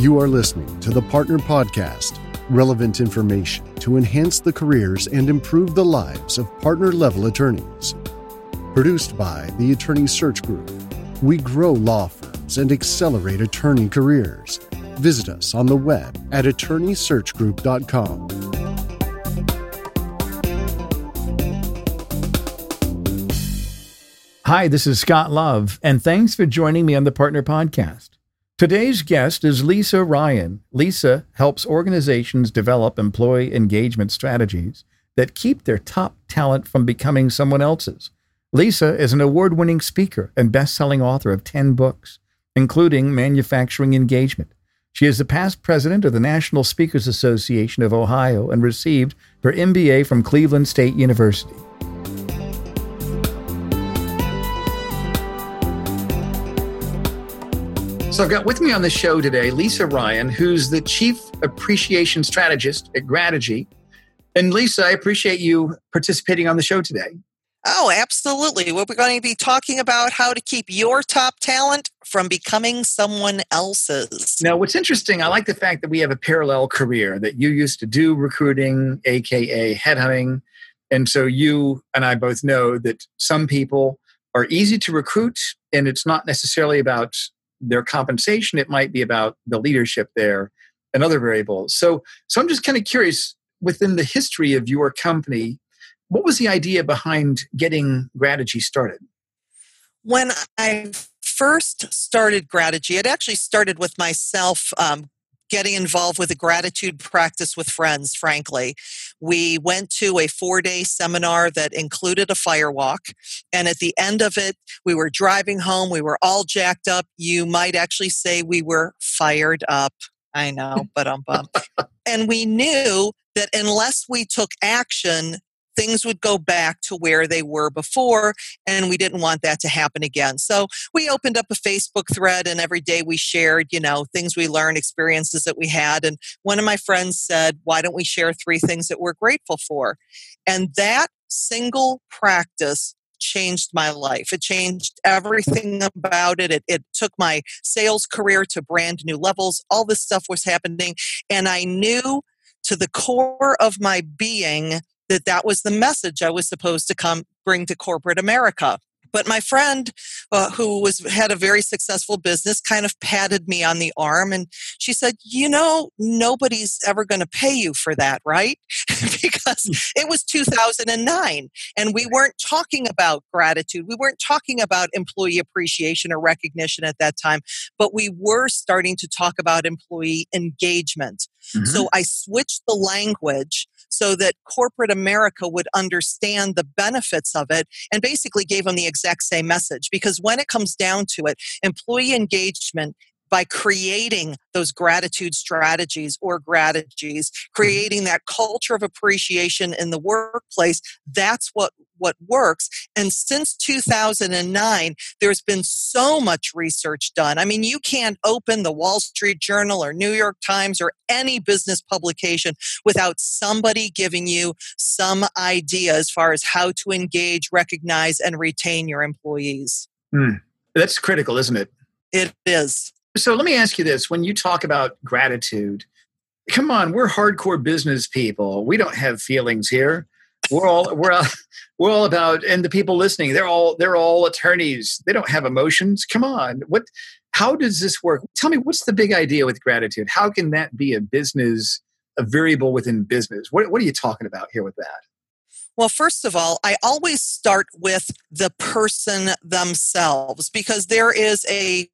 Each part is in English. You are listening to the Partner Podcast, relevant information to enhance the careers and improve the lives of partner-level attorneys. Produced by the Attorney Search Group, we grow law firms and accelerate attorney careers. Visit us on the web at attorneysearchgroup.com. Hi, this is Scott Love, and thanks for joining me on the Partner Podcast. Today's guest is Lisa Ryan. Lisa helps organizations develop employee engagement strategies that keep their top talent from becoming someone else's. Lisa is an award-winning speaker and best-selling author of 10 books, including Manufacturing Engagement. She is the past president of the National Speakers Association of Ohio and received her MBA from Cleveland State University. So I've got with me on the show today, Lisa Ryan, who's the Chief Appreciation Strategist at Gratitude. And Lisa, I appreciate you participating on the show today. Oh, absolutely. Well, we're going to be talking about how to keep your top talent from becoming someone else's. Now, what's interesting, I like the fact that we have a parallel career, that you used to do recruiting, aka headhunting. And so you and I both know that some people are easy to recruit, and it's not necessarily about their compensation, it might be about the leadership there and other variables. So I'm just kind of curious, within the history of your company, what was the idea behind getting Gratitude started? When I first started Gratitude, it actually started with myself getting involved with a gratitude practice with friends, frankly. We went to a 4-day seminar that included a fire walk. And at the end of it, we were driving home. We were all jacked up. You might actually say we were fired up. I know, but And we knew that unless we took action, things would go back to where they were before, and we didn't want that to happen again. So we opened up a Facebook thread, and every day we shared, things we learned, experiences that we had. And one of my friends said, why don't we share 3 things that we're grateful for? And that single practice changed my life. It changed everything about it. It took my sales career to brand new levels. All this stuff was happening. And I knew to the core of my being that was the message I was supposed to bring to corporate America. But my friend, who had a very successful business, kind of patted me on the arm, and she said, nobody's ever going to pay you for that, right? Because it was 2009, and we weren't talking about gratitude. We weren't talking about employee appreciation or recognition at that time, but we were starting to talk about employee engagement. Mm-hmm. So I switched the language so that corporate America would understand the benefits of it, and basically gave them the exact same message. Because when it comes down to it, employee engagement, by creating those gratitude strategies or gratities, creating that culture of appreciation in the workplace, that's what works. And since 2009, there's been so much research done. I mean, you can't open the Wall Street Journal or New York Times or any business publication without somebody giving you some idea as far as how to engage, recognize, and retain your employees. That's critical, isn't it? It is. So let me ask you this. When you talk about gratitude, come on, we're hardcore business people. We don't have feelings here. We're all about, and the people listening, they're all attorneys. They don't have emotions. Come on. How does this work? Tell me, what's the big idea with gratitude? How can that be a variable within business? What are you talking about here with that? Well, first of all, I always start with the person themselves, because there is a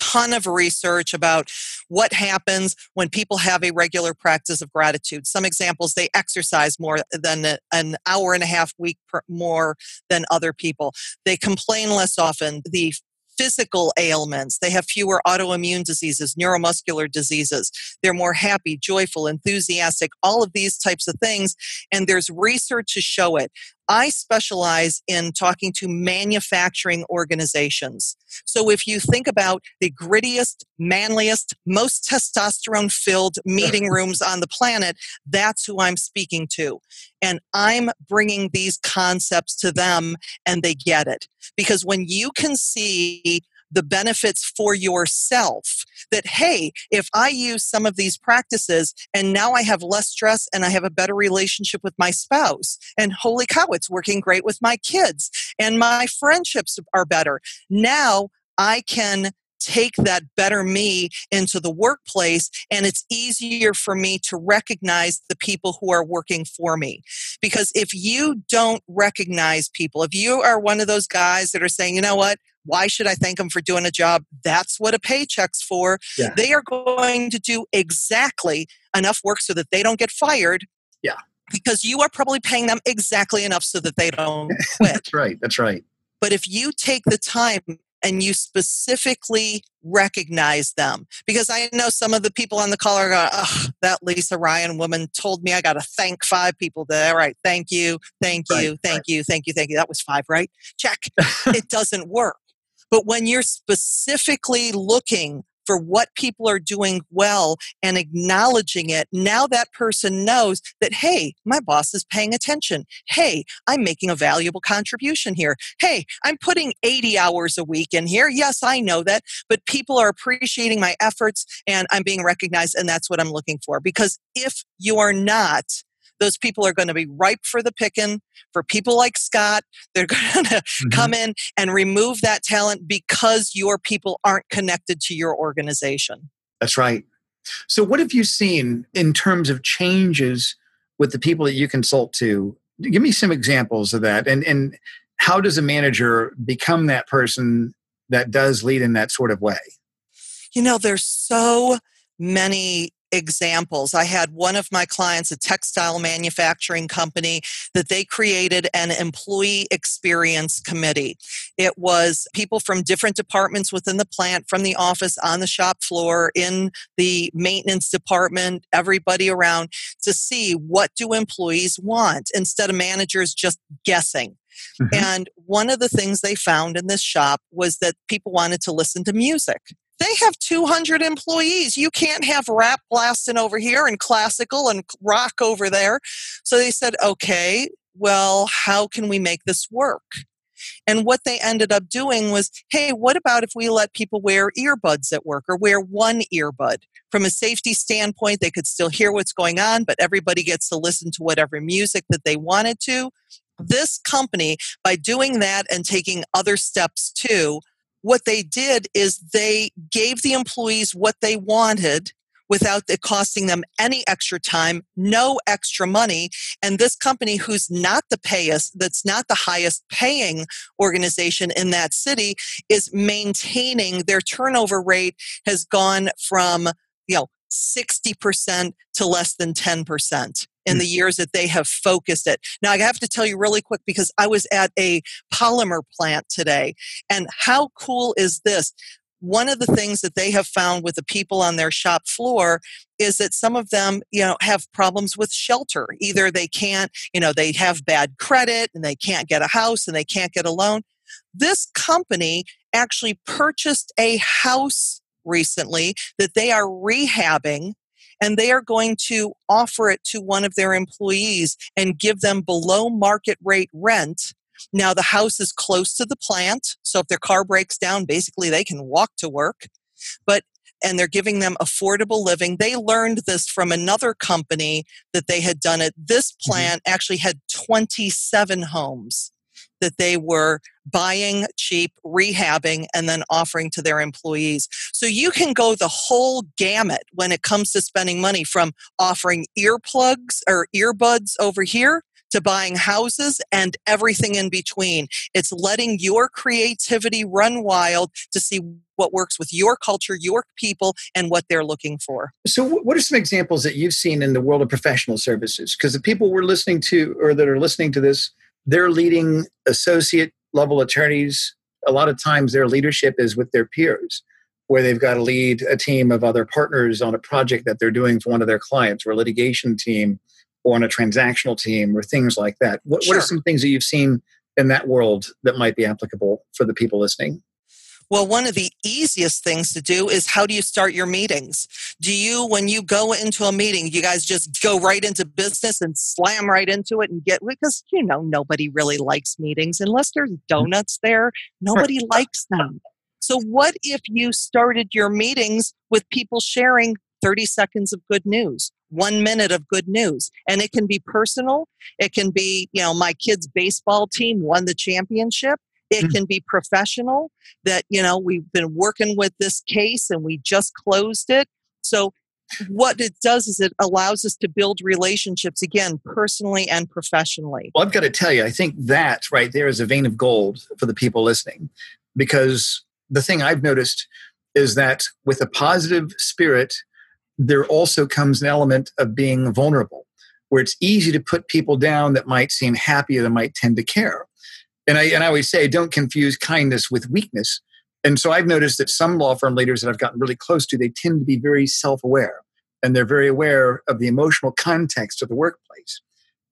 ton of research about what happens when people have a regular practice of gratitude. Some examples, they exercise more than an hour and a half a week more than other people. They complain less often. The physical ailments, they have fewer autoimmune diseases, neuromuscular diseases. They're more happy, joyful, enthusiastic, all of these types of things. And there's research to show it. I specialize in talking to manufacturing organizations. So if you think about the grittiest, manliest, most testosterone-filled meeting rooms on the planet, that's who I'm speaking to. And I'm bringing these concepts to them, and they get it. Because when you can see the benefits for yourself, that, hey, if I use some of these practices and now I have less stress and I have a better relationship with my spouse, and holy cow, it's working great with my kids and my friendships are better. Now I can take that better me into the workplace, and it's easier for me to recognize the people who are working for me. Because if you don't recognize people, if you are one of those guys that are saying, you know what, why should I thank them for doing a job? That's what a paycheck's for. Yeah. They are going to do exactly enough work so that they don't get fired. Yeah. Because you are probably paying them exactly enough so that they don't quit. That's right. That's right. But if you take the time and you specifically recognize them. Because I know some of the people on the call are going, oh, that Lisa Ryan woman told me I got to thank five people today. All right, thank you. That was five, right? Check. It doesn't work. But when you're specifically looking for what people are doing well and acknowledging it, now that person knows that, hey, my boss is paying attention. Hey, I'm making a valuable contribution here. Hey, I'm putting 80 hours a week in here. Yes, I know that, but people are appreciating my efforts and I'm being recognized, and that's what I'm looking for. Because if you are not, those people are going to be ripe for the picking. For people like Scott, they're going to come in and remove that talent because your people aren't connected to your organization. That's right. So what have you seen in terms of changes with the people that you consult to? Give me some examples of that. And how does a manager become that person that does lead in that sort of way? You know, there's so many examples. I had one of my clients, a textile manufacturing company, that they created an employee experience committee. It was people from different departments within the plant, from the office, on the shop floor, in the maintenance department, everybody around, to see what do employees want instead of managers just guessing. Mm-hmm. And one of the things they found in this shop was that people wanted to listen to music. They have 200 employees. You can't have rap blasting over here and classical and rock over there. So they said, okay, well, how can we make this work? And what they ended up doing was, hey, what about if we let people wear earbuds at work, or wear one earbud? From a safety standpoint, they could still hear what's going on, but everybody gets to listen to whatever music that they wanted to. This company, by doing that and taking other steps too, what they did is they gave the employees what they wanted without it costing them any extra time, no extra money. And this company, who's not the payest, that's not the highest paying organization in that city, is maintaining their turnover rate has gone from, 60% to less than 10%. In the years that they have focused it. Now, I have to tell you really quick, because I was at a polymer plant today, and how cool is this? One of the things that they have found with the people on their shop floor is that some of them, have problems with shelter. Either they can't, they have bad credit and they can't get a house and they can't get a loan. This company actually purchased a house recently that they are rehabbing, and they are going to offer it to one of their employees and give them below market rate rent. Now, the house is close to the plant, so if their car breaks down, basically they can walk to work. And they're giving them affordable living. They learned this from another company that they had done it. This plant actually had 27 homes that they were buying cheap, rehabbing, and then offering to their employees. So you can go the whole gamut when it comes to spending money, from offering earplugs or earbuds over here to buying houses and everything in between. It's letting your creativity run wild to see what works with your culture, your people, and what they're looking for. So what are some examples that you've seen in the world of professional services? Because the people we're listening to, or that are listening to this, they're leading associate level attorneys. A lot of times their leadership is with their peers, where they've got to lead a team of other partners on a project that they're doing for one of their clients, or a litigation team, or on a transactional team, or things like that. What are some things that you've seen in that world that might be applicable for the people listening? Well, one of the easiest things to do is, how do you start your meetings? When you go into a meeting, you guys just go right into business and slam right into it and get, because, nobody really likes meetings unless there's donuts there. Nobody likes them. So what if you started your meetings with people sharing 30 seconds of good news, 1 minute of good news? And it can be personal. It can be, you know, my kid's baseball team won the championship. It can be professional that, you know, we've been working with this case and we just closed it. So what it does is it allows us to build relationships, again, personally and professionally. Well, I've got to tell you, I think that right there is a vein of gold for the people listening, because the thing I've noticed is that with a positive spirit, there also comes an element of being vulnerable, where it's easy to put people down that might seem happy or that might tend to care. And I always say, don't confuse kindness with weakness. And so I've noticed that some law firm leaders that I've gotten really close to, they tend to be very self-aware, and they're very aware of the emotional context of the workplace.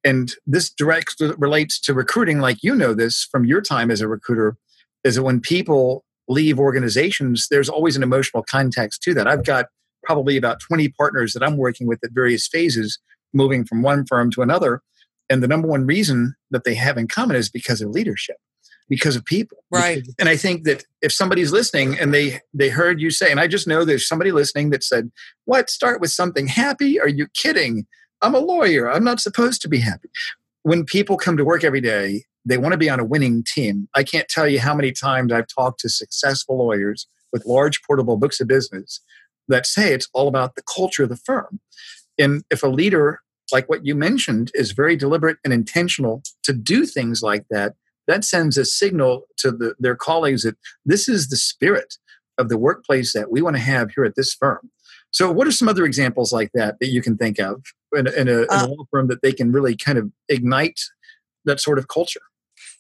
And this directly relates to recruiting, like you know this from your time as a recruiter, is that when people leave organizations, there's always an emotional context to that. I've got probably about 20 partners that I'm working with at various phases, moving from one firm to another. And the number one reason that they have in common is because of leadership, because of people. Right. And I think that if somebody's listening and they heard you say, and I just know there's somebody listening that said, what, start with something happy? Are you kidding? I'm a lawyer. I'm not supposed to be happy. When people come to work every day, they want to be on a winning team. I can't tell you how many times I've talked to successful lawyers with large portable books of business that say it's all about the culture of the firm. And if a leader, like what you mentioned, is very deliberate and intentional to do things like that, that sends a signal to their colleagues that this is the spirit of the workplace that we want to have here at this firm. So what are some other examples like that you can think of in a law firm that they can really kind of ignite that sort of culture?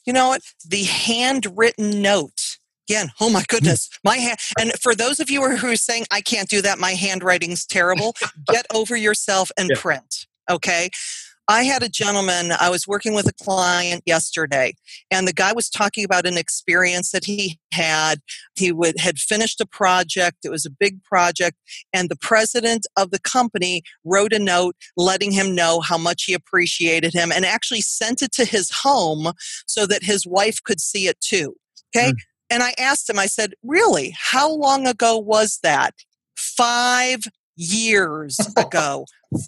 You know what? The handwritten note. Again, oh my goodness, my hand. And for those of you who are saying, I can't do that, my handwriting's terrible, get over yourself and print. Okay. I had a gentleman, I was working with a client yesterday, and the guy was talking about an experience that he had. He had finished a project. It was a big project. And the president of the company wrote a note letting him know how much he appreciated him, and actually sent it to his home so that his wife could see it too. Okay. And I asked him, I said, really, how long ago was that? 5 years ago.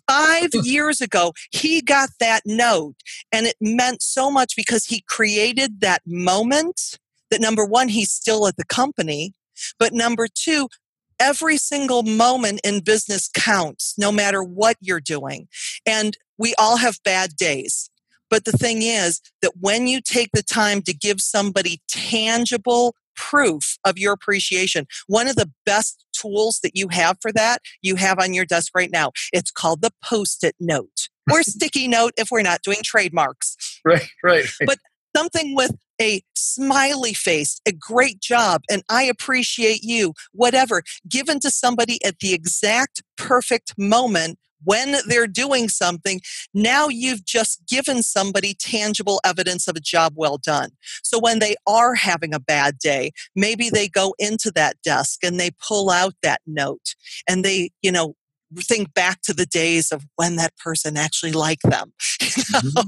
5 years ago, he got that note, and it meant so much because he created that moment that, number one, he's still at the company, but number two, every single moment in business counts, no matter what you're doing. And we all have bad days. But the thing is that when you take the time to give somebody tangible proof of your appreciation, one of the best tools that you have for that, you have on your desk right now. It's called the Post-it note, or sticky note if we're not doing trademarks. Right. But something with a smiley face, a great job, and I appreciate you, whatever, given to somebody at the exact perfect moment when they're doing something. Now you've just given somebody tangible evidence of a job well done. So when they are having a bad day, maybe they go into that desk and they pull out that note, and they, you know, think back to the days of when that person actually liked them. You know?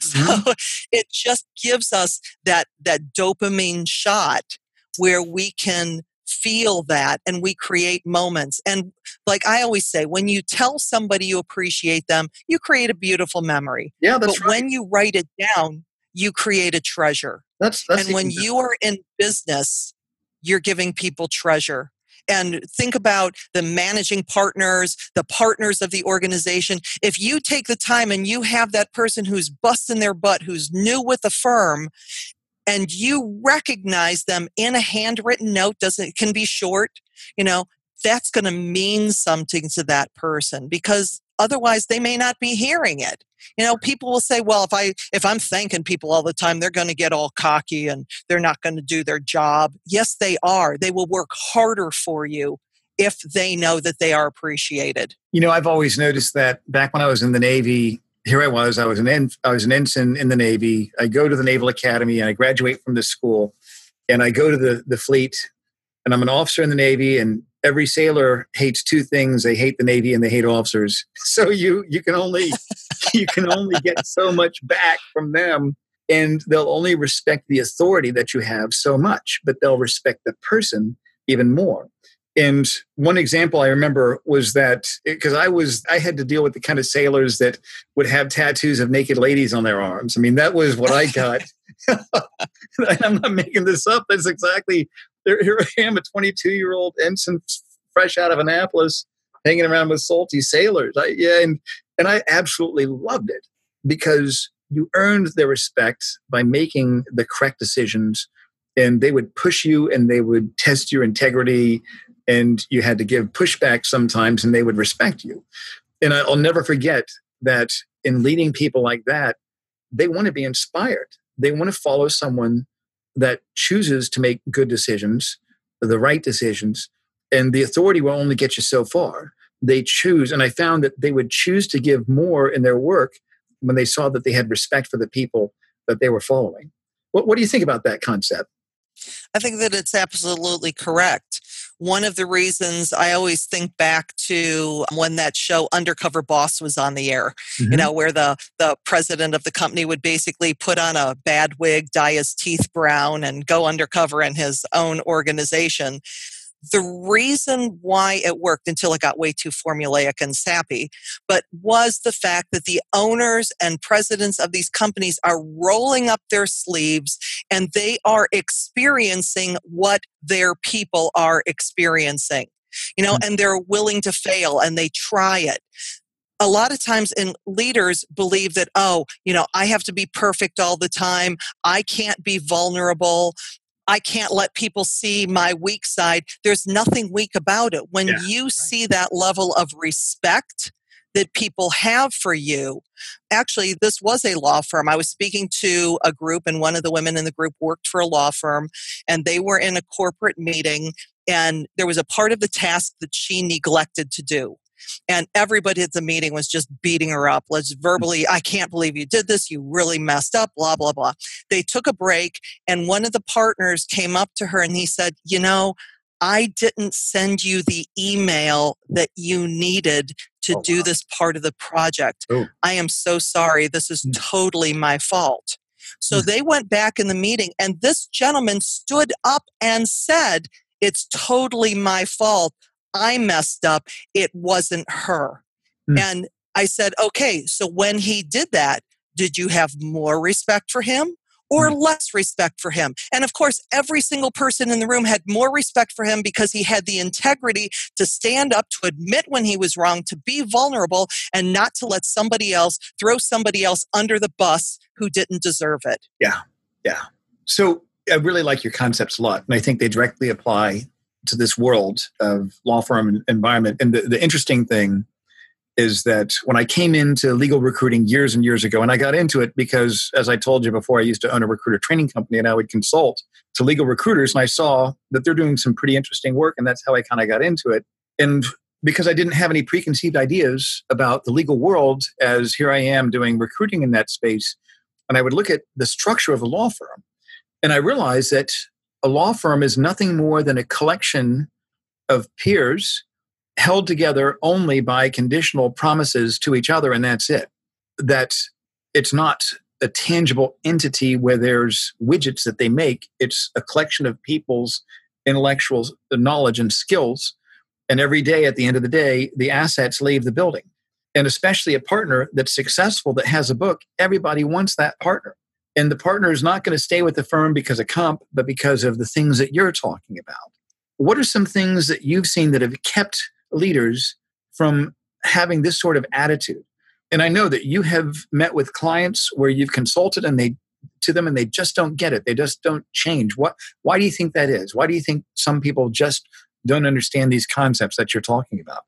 So it just gives us that dopamine shot where we can feel that, and we create moments. And like I always say, when you tell somebody you appreciate them, you create a beautiful memory. Yeah, that's right. But when you write it down, you create a treasure. And when you are in business, you're giving people treasure. And think about the managing partners, the partners of the organization. If you take the time and you have that person who's busting their butt, who's new with the firm, and you recognize them in a handwritten note, it can be short, you know, that's going to mean something to that person, because otherwise they may not be hearing it. You know, people will say, well, if I'm thanking people all the time, they're going to get all cocky and they're not going to do their job. Yes, they are. They will work harder for you if they know that they are appreciated. You know, I've always noticed that back when I was in the Navy. Here I was an ensign in the Navy. I go to the Naval Academy and I graduate from this school, and I go to the fleet, and I'm an officer in the Navy, and every sailor hates two things. They hate the Navy and they hate officers. So you can only get so much back from them And they'll only respect the authority that you have so much, but they'll respect the person even more. And one example I remember was that, because I had to deal with the kind of sailors that would have tattoos of naked ladies on their arms. I mean, that was what I got. I'm not making this up. That's exactly, here I am, a 22-year-old ensign fresh out of Annapolis, hanging around with salty sailors. And I absolutely loved it, because you earned their respect by making the correct decisions, and they would push you and they would test your integrity, and you had to give pushback sometimes and they would respect you. And I'll never forget that in leading people like that, they want to be inspired. They want to follow someone that chooses to make good decisions, the right decisions, and the authority will only get you so far. They choose, and I found that they would choose to give more in their work when they saw that they had respect for the people that they were following. What do you think about that concept? I think that it's absolutely correct. One of the reasons I always think back to when that show Undercover Boss was on the air, mm-hmm. Where the president of the company would basically put on a bad wig, dye his teeth brown, and go undercover in his own organization. The reason why it worked, until it got way too formulaic and sappy, but was the fact that the owners and presidents of these companies are rolling up their sleeves and they are experiencing what their people are experiencing, and they're willing to fail and they try it. A lot of times in leaders believe that, I have to be perfect all the time. I can't be vulnerable. I can't let people see my weak side. There's nothing weak about it. When you see that level of respect that people have for you, actually, this was a law firm. I was speaking to a group, and one of the women in the group worked for a law firm, and they were in a corporate meeting, and there was a part of the task that she neglected to do. And everybody at the meeting was just beating her up. Let's verbally, I can't believe you did this. You really messed up, blah, blah, blah. They took a break, and one of the partners came up to her and he said, I didn't send you the email that you needed to do this part of the project. Oh. I am so sorry. This is totally my fault. So they went back in the meeting, and this gentleman stood up and said, it's totally my fault. I messed up. It wasn't her. And I said, okay, so when he did that, did you have more respect for him or less respect for him? And of course, every single person in the room had more respect for him because he had the integrity to stand up, to admit when he was wrong, to be vulnerable, and not to let somebody else throw somebody else under the bus who didn't deserve it. Yeah. So I really like your concepts a lot, and I think they directly apply to this world of law firm environment. And the interesting thing is that when I came into legal recruiting years and years ago, and I got into it because, as I told you before, I used to own a recruiter training company, and I would consult to legal recruiters, and I saw that they're doing some pretty interesting work, and that's how I kind of got into it. And because I didn't have any preconceived ideas about the legal world, as here I am doing recruiting in that space, and I would look at the structure of a law firm, and I realized that a law firm is nothing more than a collection of peers held together only by conditional promises to each other, and that's it. That it's not a tangible entity where there's widgets that they make. It's a collection of people's intellectual knowledge and skills, and every day, at the end of the day, the assets leave the building. And especially a partner that's successful, that has a book, everybody wants that partner. And the partner is not going to stay with the firm because of comp, but because of the things that you're talking about. What are some things that you've seen that have kept leaders from having this sort of attitude? And I know that you have met with clients where you've consulted and to them and they just don't get it. They just don't change. Why do you think that is? Why do you think some people just don't understand these concepts that you're talking about?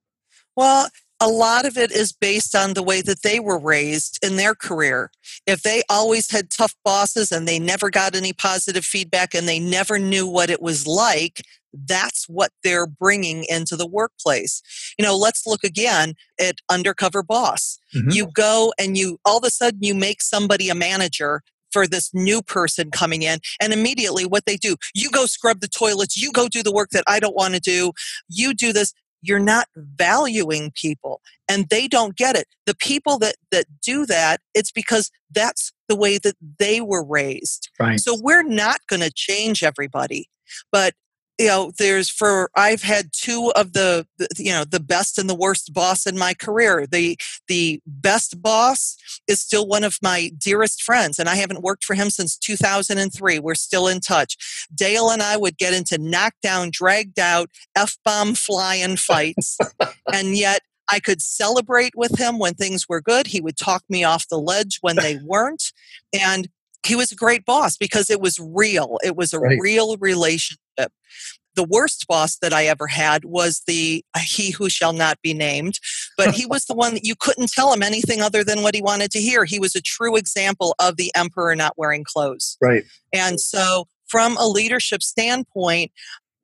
Well, a lot of it is based on the way that they were raised in their career. If they always had tough bosses and they never got any positive feedback and they never knew what it was like, that's what they're bringing into the workplace. Let's look again at Undercover Boss. Mm-hmm. You go and all of a sudden you make somebody a manager for this new person coming in, and immediately what they do, you go scrub the toilets, you go do the work that I don't want to do, you do this. you're not valuing people, and they don't get it. The people that do that, it's because that's the way that they were raised. Right. So we're not going to change everybody, but I've had two of the best and the worst boss in my career. The best boss is still one of my dearest friends, and I haven't worked for him since 2003. We're still in touch. Dale and I would get into knockdown, dragged out, F-bomb flying fights, and yet I could celebrate with him when things were good. He would talk me off the ledge when they weren't, and he was a great boss because it was real. It was a real relationship. The worst boss that I ever had was he who shall not be named, but he was the one that you couldn't tell him anything other than what he wanted to hear. He was a true example of the emperor not wearing clothes. Right. And so from a leadership standpoint,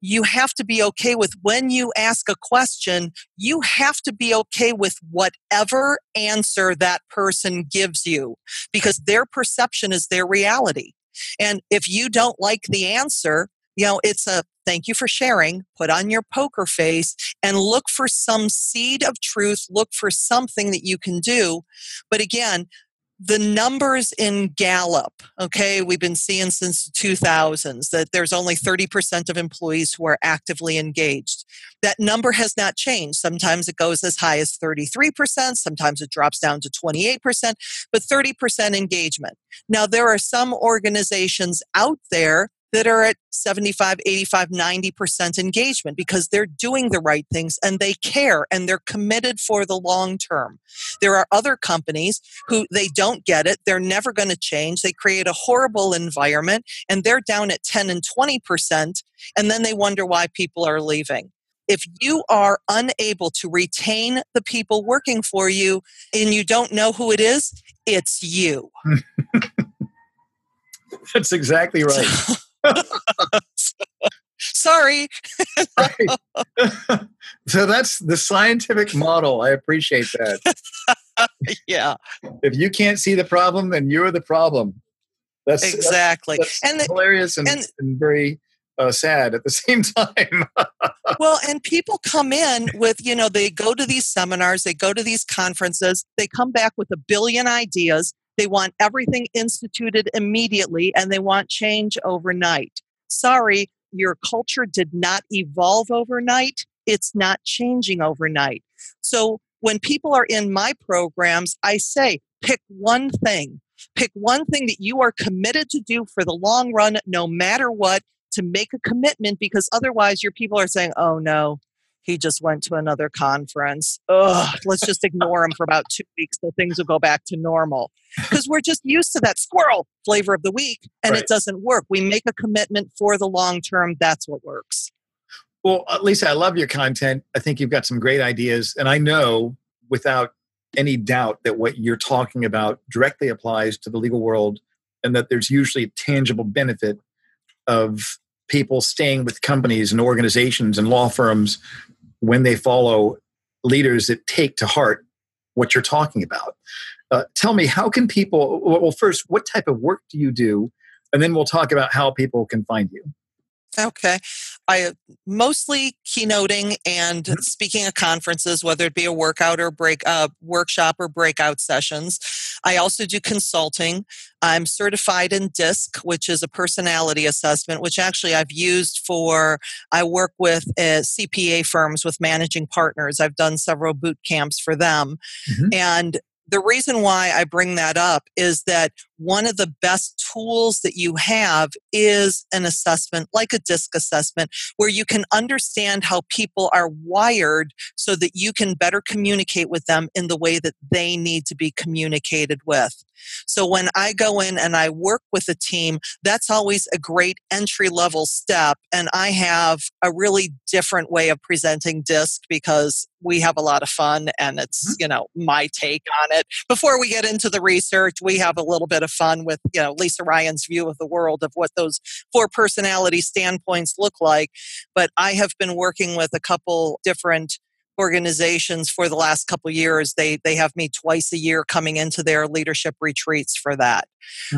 you have to be okay with when you ask a question, you have to be okay with whatever answer that person gives you, because their perception is their reality. And if you don't like the answer, it's a thank you for sharing, put on your poker face, and look for some seed of truth, look for something that you can do. But again, the numbers in Gallup, we've been seeing since the 2000s that there's only 30% of employees who are actively engaged. That number has not changed. Sometimes it goes as high as 33%, sometimes it drops down to 28%, but 30% engagement. Now, there are some organizations out there that are at 75, 85, 90% engagement because they're doing the right things and they care and they're committed for the long term. There are other companies who they don't get it. They're never going to change. They create a horrible environment and they're down at 10 and 20%, and then they wonder why people are leaving. If you are unable to retain the people working for you and you don't know who it is, it's you. That's exactly right. Sorry. Right. So that's the scientific model. I appreciate that. Yeah. If you can't see the problem, then you're the problem. That's exactly. That's hilarious and very sad at the same time. Well, and people come in with, they go to these seminars, they go to these conferences, they come back with a billion ideas. They want everything instituted immediately, and they want change overnight. Sorry, your culture did not evolve overnight. It's not changing overnight. So when people are in my programs, I say, pick one thing. Pick one thing that you are committed to do for the long run, no matter what, to make a commitment, because otherwise your people are saying, oh no, he just went to another conference. Ugh, let's just ignore him for about 2 weeks so things will go back to normal. Because we're just used to that squirrel flavor of the week, and It doesn't work. We make a commitment for the long term. That's what works. Well, Lisa, I love your content. I think you've got some great ideas. And I know without any doubt that what you're talking about directly applies to the legal world and that there's usually a tangible benefit of people staying with companies and organizations and law firms when they follow leaders that take to heart what you're talking about. Tell me, how can people, well, first, what type of work do you do? And then we'll talk about how people can find you. Okay. I mostly keynoting and speaking at conferences, whether it be a workshop or breakout sessions. I also do consulting. I'm certified in DISC, which is a personality assessment, which actually I've used I work with CPA firms with managing partners. I've done several boot camps for them. Mm-hmm. And the reason why I bring that up is that one of the best tools that you have is an assessment, like a DISC assessment, where you can understand how people are wired so that you can better communicate with them in the way that they need to be communicated with. So when I go in and I work with a team, that's always a great entry-level step, and I have a really different way of presenting DISC because we have a lot of fun, and it's, my take on it. Before we get into the research, we have a little bit of fun with, Lisa Ryan's view of the world of what those four personality standpoints look like. But I have been working with a couple different organizations for the last couple of years. They have me twice a year coming into their leadership retreats for that.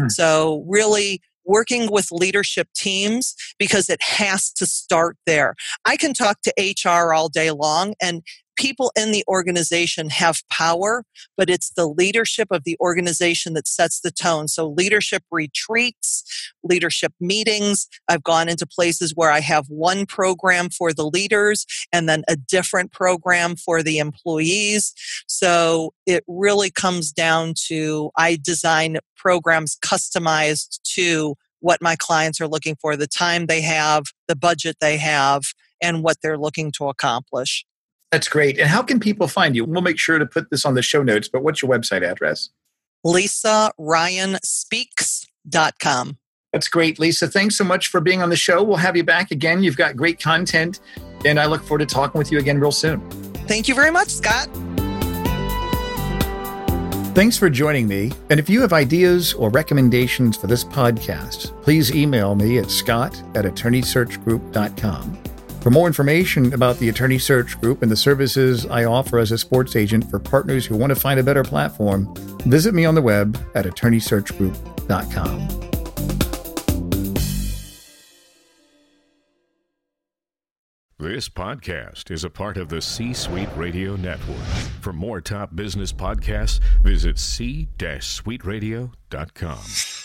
So really working with leadership teams, because it has to start there. I can talk to HR all day long, and people in the organization have power, but it's the leadership of the organization that sets the tone. So leadership retreats, leadership meetings. I've gone into places where I have one program for the leaders and then a different program for the employees. So it really comes down to, I design programs customized to what my clients are looking for, the time they have, the budget they have, and what they're looking to accomplish. That's great. And how can people find you? We'll make sure to put this on the show notes, but what's your website address? LisaRyanSpeaks.com. That's great, Lisa. Thanks so much for being on the show. We'll have you back again. You've got great content, and I look forward to talking with you again real soon. Thank you very much, Scott. Thanks for joining me. And if you have ideas or recommendations for this podcast, please email me at scott@attorneysearchgroup.com. For more information about the Attorney Search Group and the services I offer as a sports agent for partners who want to find a better platform, visit me on the web at attorneysearchgroup.com. This podcast is a part of the C-Suite Radio Network. For more top business podcasts, visit c-suiteradio.com.